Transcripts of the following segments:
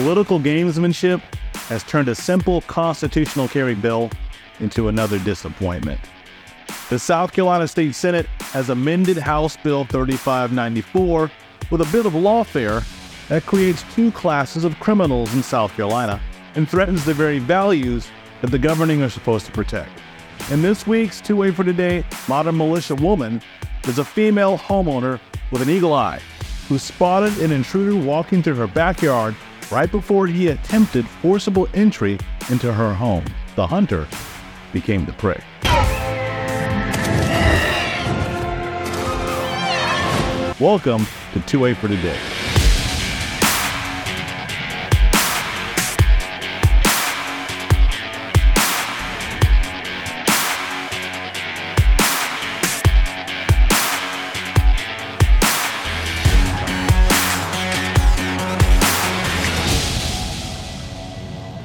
Political gamesmanship has turned a simple constitutional carry bill into another disappointment. The South Carolina State Senate has amended House Bill 3594 with a bit of lawfare that creates two classes of criminals in South Carolina and threatens the very values that the governing are supposed to protect. In this week's 2A for Today, Modern Militiawoman is a female homeowner with an eagle eye who spotted an intruder walking through her backyard right before he attempted forcible entry into her home. The hunter became the prey. Welcome to 2A for Today.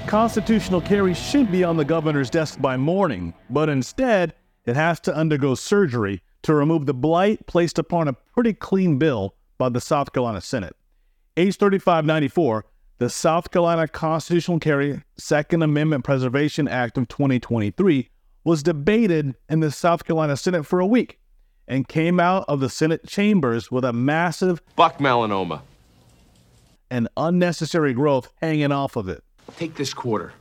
Constitutional carry should be on the governor's desk by morning, but instead, it has to undergo surgery to remove the blight placed upon a pretty clean bill by the South Carolina Senate. H3594, the South Carolina Constitutional Carry Second Amendment Preservation Act of 2023, was debated in the South Carolina Senate for a week and came out of the Senate chambers with a massive buck melanoma and unnecessary growth hanging off of it. Take this quarter,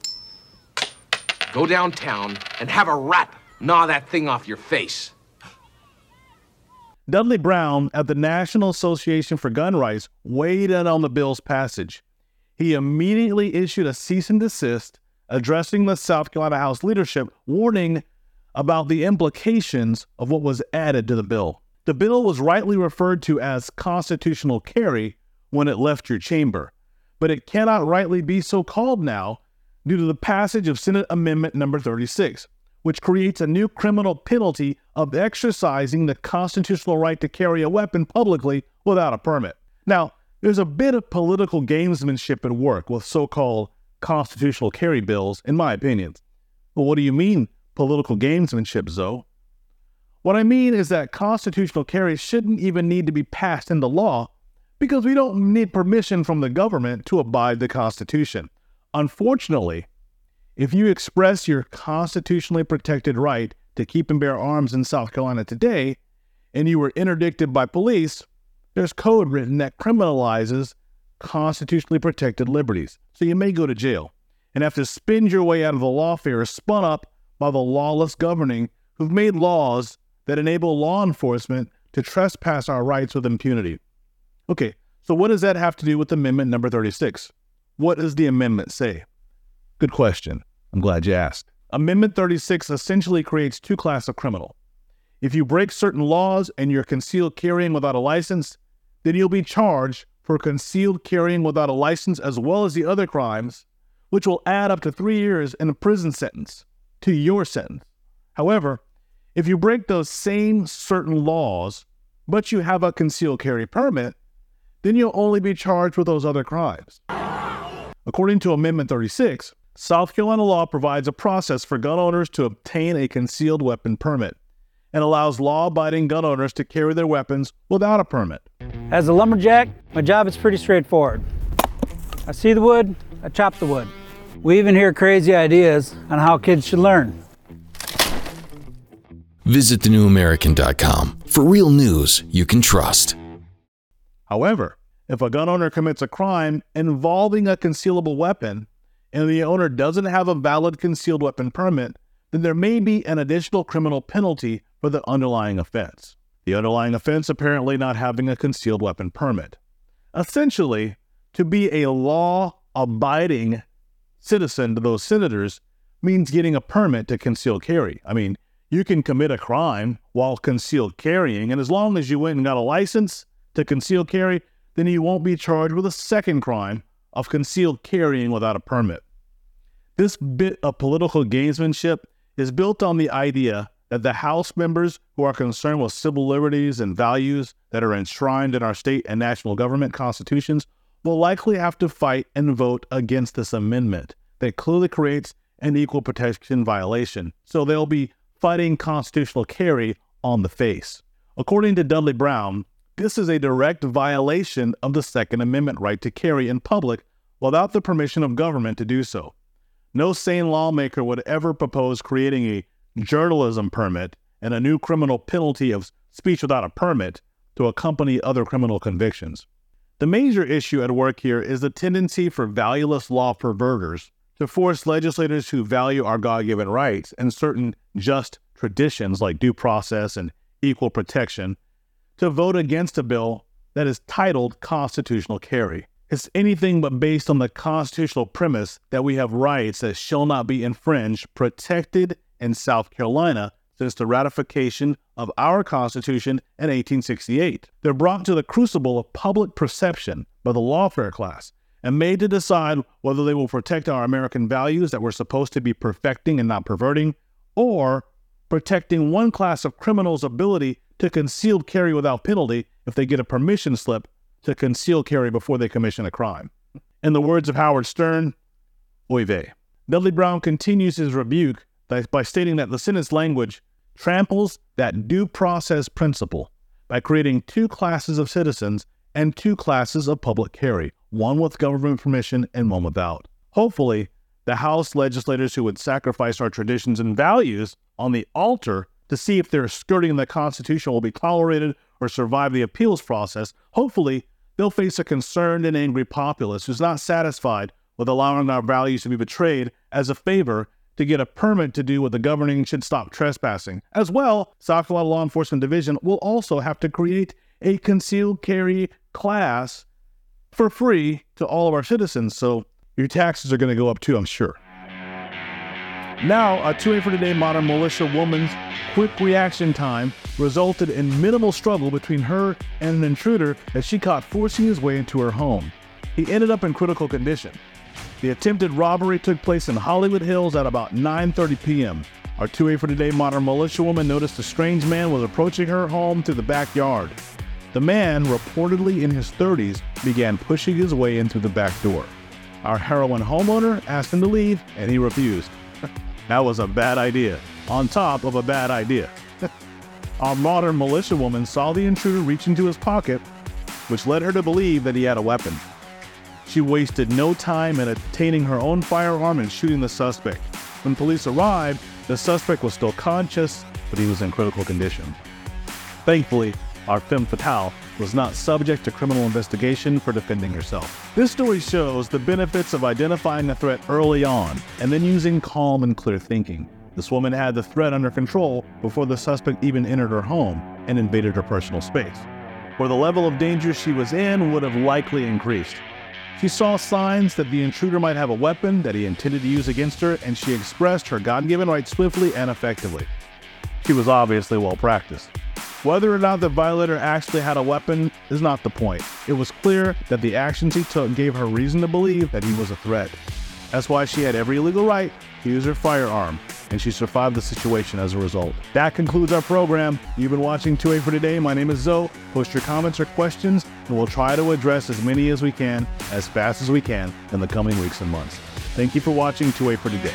go downtown, and have a rap. Gnaw that thing off your face. Dudley Brown at the National Association for Gun Rights weighed in on the bill's passage. He immediately issued a cease and desist, addressing the South Carolina House leadership, warning about the implications of what was added to the bill. The bill was rightly referred to as constitutional carry when it left your chamber, but it cannot rightly be so called now due to the passage of Senate Amendment number 36, which creates a new criminal penalty of exercising the constitutional right to carry a weapon publicly without a permit. Now, there's a bit of political gamesmanship at work with so-called constitutional carry bills, in my opinion. But what do you mean, political gamesmanship, Zoe? What I mean is that constitutional carry shouldn't even need to be passed into law, because we don't need permission from the government to abide the Constitution. Unfortunately, if you express your constitutionally protected right to keep and bear arms in South Carolina today, and you were interdicted by police, there's code written that criminalizes constitutionally protected liberties, so you may go to jail and have to spend your way out of the lawfare spun up by the lawless governing who've made laws that enable law enforcement to trespass our rights with impunity. Okay, so what does that have to do with Amendment number 36? What does the amendment say? Good question. I'm glad you asked. Amendment 36 essentially creates two classes of criminal. If you break certain laws and you're concealed carrying without a license, then you'll be charged for concealed carrying without a license as well as the other crimes, which will add up to 3 years in a prison sentence to your sentence. However, if you break those same certain laws, but you have a concealed carry permit, then you'll only be charged with those other crimes. According to Amendment 36, South Carolina law provides a process for gun owners to obtain a concealed weapon permit and allows law-abiding gun owners to carry their weapons without a permit. As a lumberjack, my job is pretty straightforward. I see the wood, I chop the wood. We even hear crazy ideas on how kids should learn. Visit thenewamerican.com for real news you can trust. However, if a gun owner commits a crime involving a concealable weapon and the owner doesn't have a valid concealed weapon permit, then there may be an additional criminal penalty for the underlying offense. The underlying offense apparently not having a concealed weapon permit. Essentially, to be a law-abiding citizen to those senators means getting a permit to conceal carry. I mean, you can commit a crime while concealed carrying, and as long as you went and got a license to conceal carry, then you won't be charged with a second crime of concealed carrying without a permit. This bit of political gamesmanship is built on the idea that the House members who are concerned with civil liberties and values that are enshrined in our state and national government constitutions will likely have to fight and vote against this amendment that clearly creates an equal protection violation. So they'll be fighting constitutional carry on the face. According to Dudley Brown, this is a direct violation of the Second Amendment right to carry in public without the permission of government to do so. No sane lawmaker would ever propose creating a journalism permit and a new criminal penalty of speech without a permit to accompany other criminal convictions. The major issue at work here is the tendency for valueless law perverters to force legislators who value our God-given rights and certain just traditions like due process and equal protection to vote against a bill that is titled Constitutional Carry. It's anything but based on the constitutional premise that we have rights that shall not be infringed, protected in South Carolina since the ratification of our Constitution in 1868. They're brought to the crucible of public perception by the lawfare class and made to decide whether they will protect our American values that we're supposed to be perfecting and not perverting, or protecting one class of criminals' ability to concealed carry without penalty if they get a permission slip to conceal carry before they commission a crime. In the words of Howard Stern, oy vey. Dudley Brown continues his rebuke by stating that the Senate's language tramples that due process principle by creating two classes of citizens and two classes of public carry, one with government permission and one without. Hopefully, the House legislators who would sacrifice our traditions and values on the altar to see if their skirting the Constitution will be tolerated or survive the appeals process, hopefully they'll face a concerned and angry populace who's not satisfied with allowing our values to be betrayed as a favor to get a permit to do what the governing should stop trespassing. As well, South Carolina Law Enforcement Division will also have to create a concealed carry class for free to all of our citizens, so your taxes are going to go up too, I'm sure. Now, a 2A for Today Modern Militiawoman's quick reaction time resulted in minimal struggle between her and an intruder as she caught forcing his way into her home. He ended up in critical condition. The attempted robbery took place in Hollywood Hills at about 9:30 p.m. Our 2A for Today Modern Militiawoman noticed a strange man was approaching her home through the backyard. The man, reportedly in his 30s, began pushing his way in through the back door. Our heroine homeowner asked him to leave, and he refused. That was a bad idea, on top of a bad idea. Our modern militiawoman saw the intruder reach into his pocket, which led her to believe that he had a weapon. She wasted no time in obtaining her own firearm and shooting the suspect. When police arrived, the suspect was still conscious, but he was in critical condition. Thankfully, our femme fatale was not subject to criminal investigation for defending herself. This story shows the benefits of identifying the threat early on and then using calm and clear thinking. This woman had the threat under control before the suspect even entered her home and invaded her personal space, where the level of danger she was in would have likely increased. She saw signs that the intruder might have a weapon that he intended to use against her, and she expressed her God-given right swiftly and effectively. She was obviously well practiced. Whether or not the violator actually had a weapon is not the point. It was clear that the actions he took gave her reason to believe that he was a threat. That's why she had every legal right to use her firearm, and she survived the situation as a result. That concludes our program. You've been watching 2A for Today. My name is Zoe. Post your comments or questions, and we'll try to address as many as we can, as fast as we can, in the coming weeks and months. Thank you for watching 2A for Today.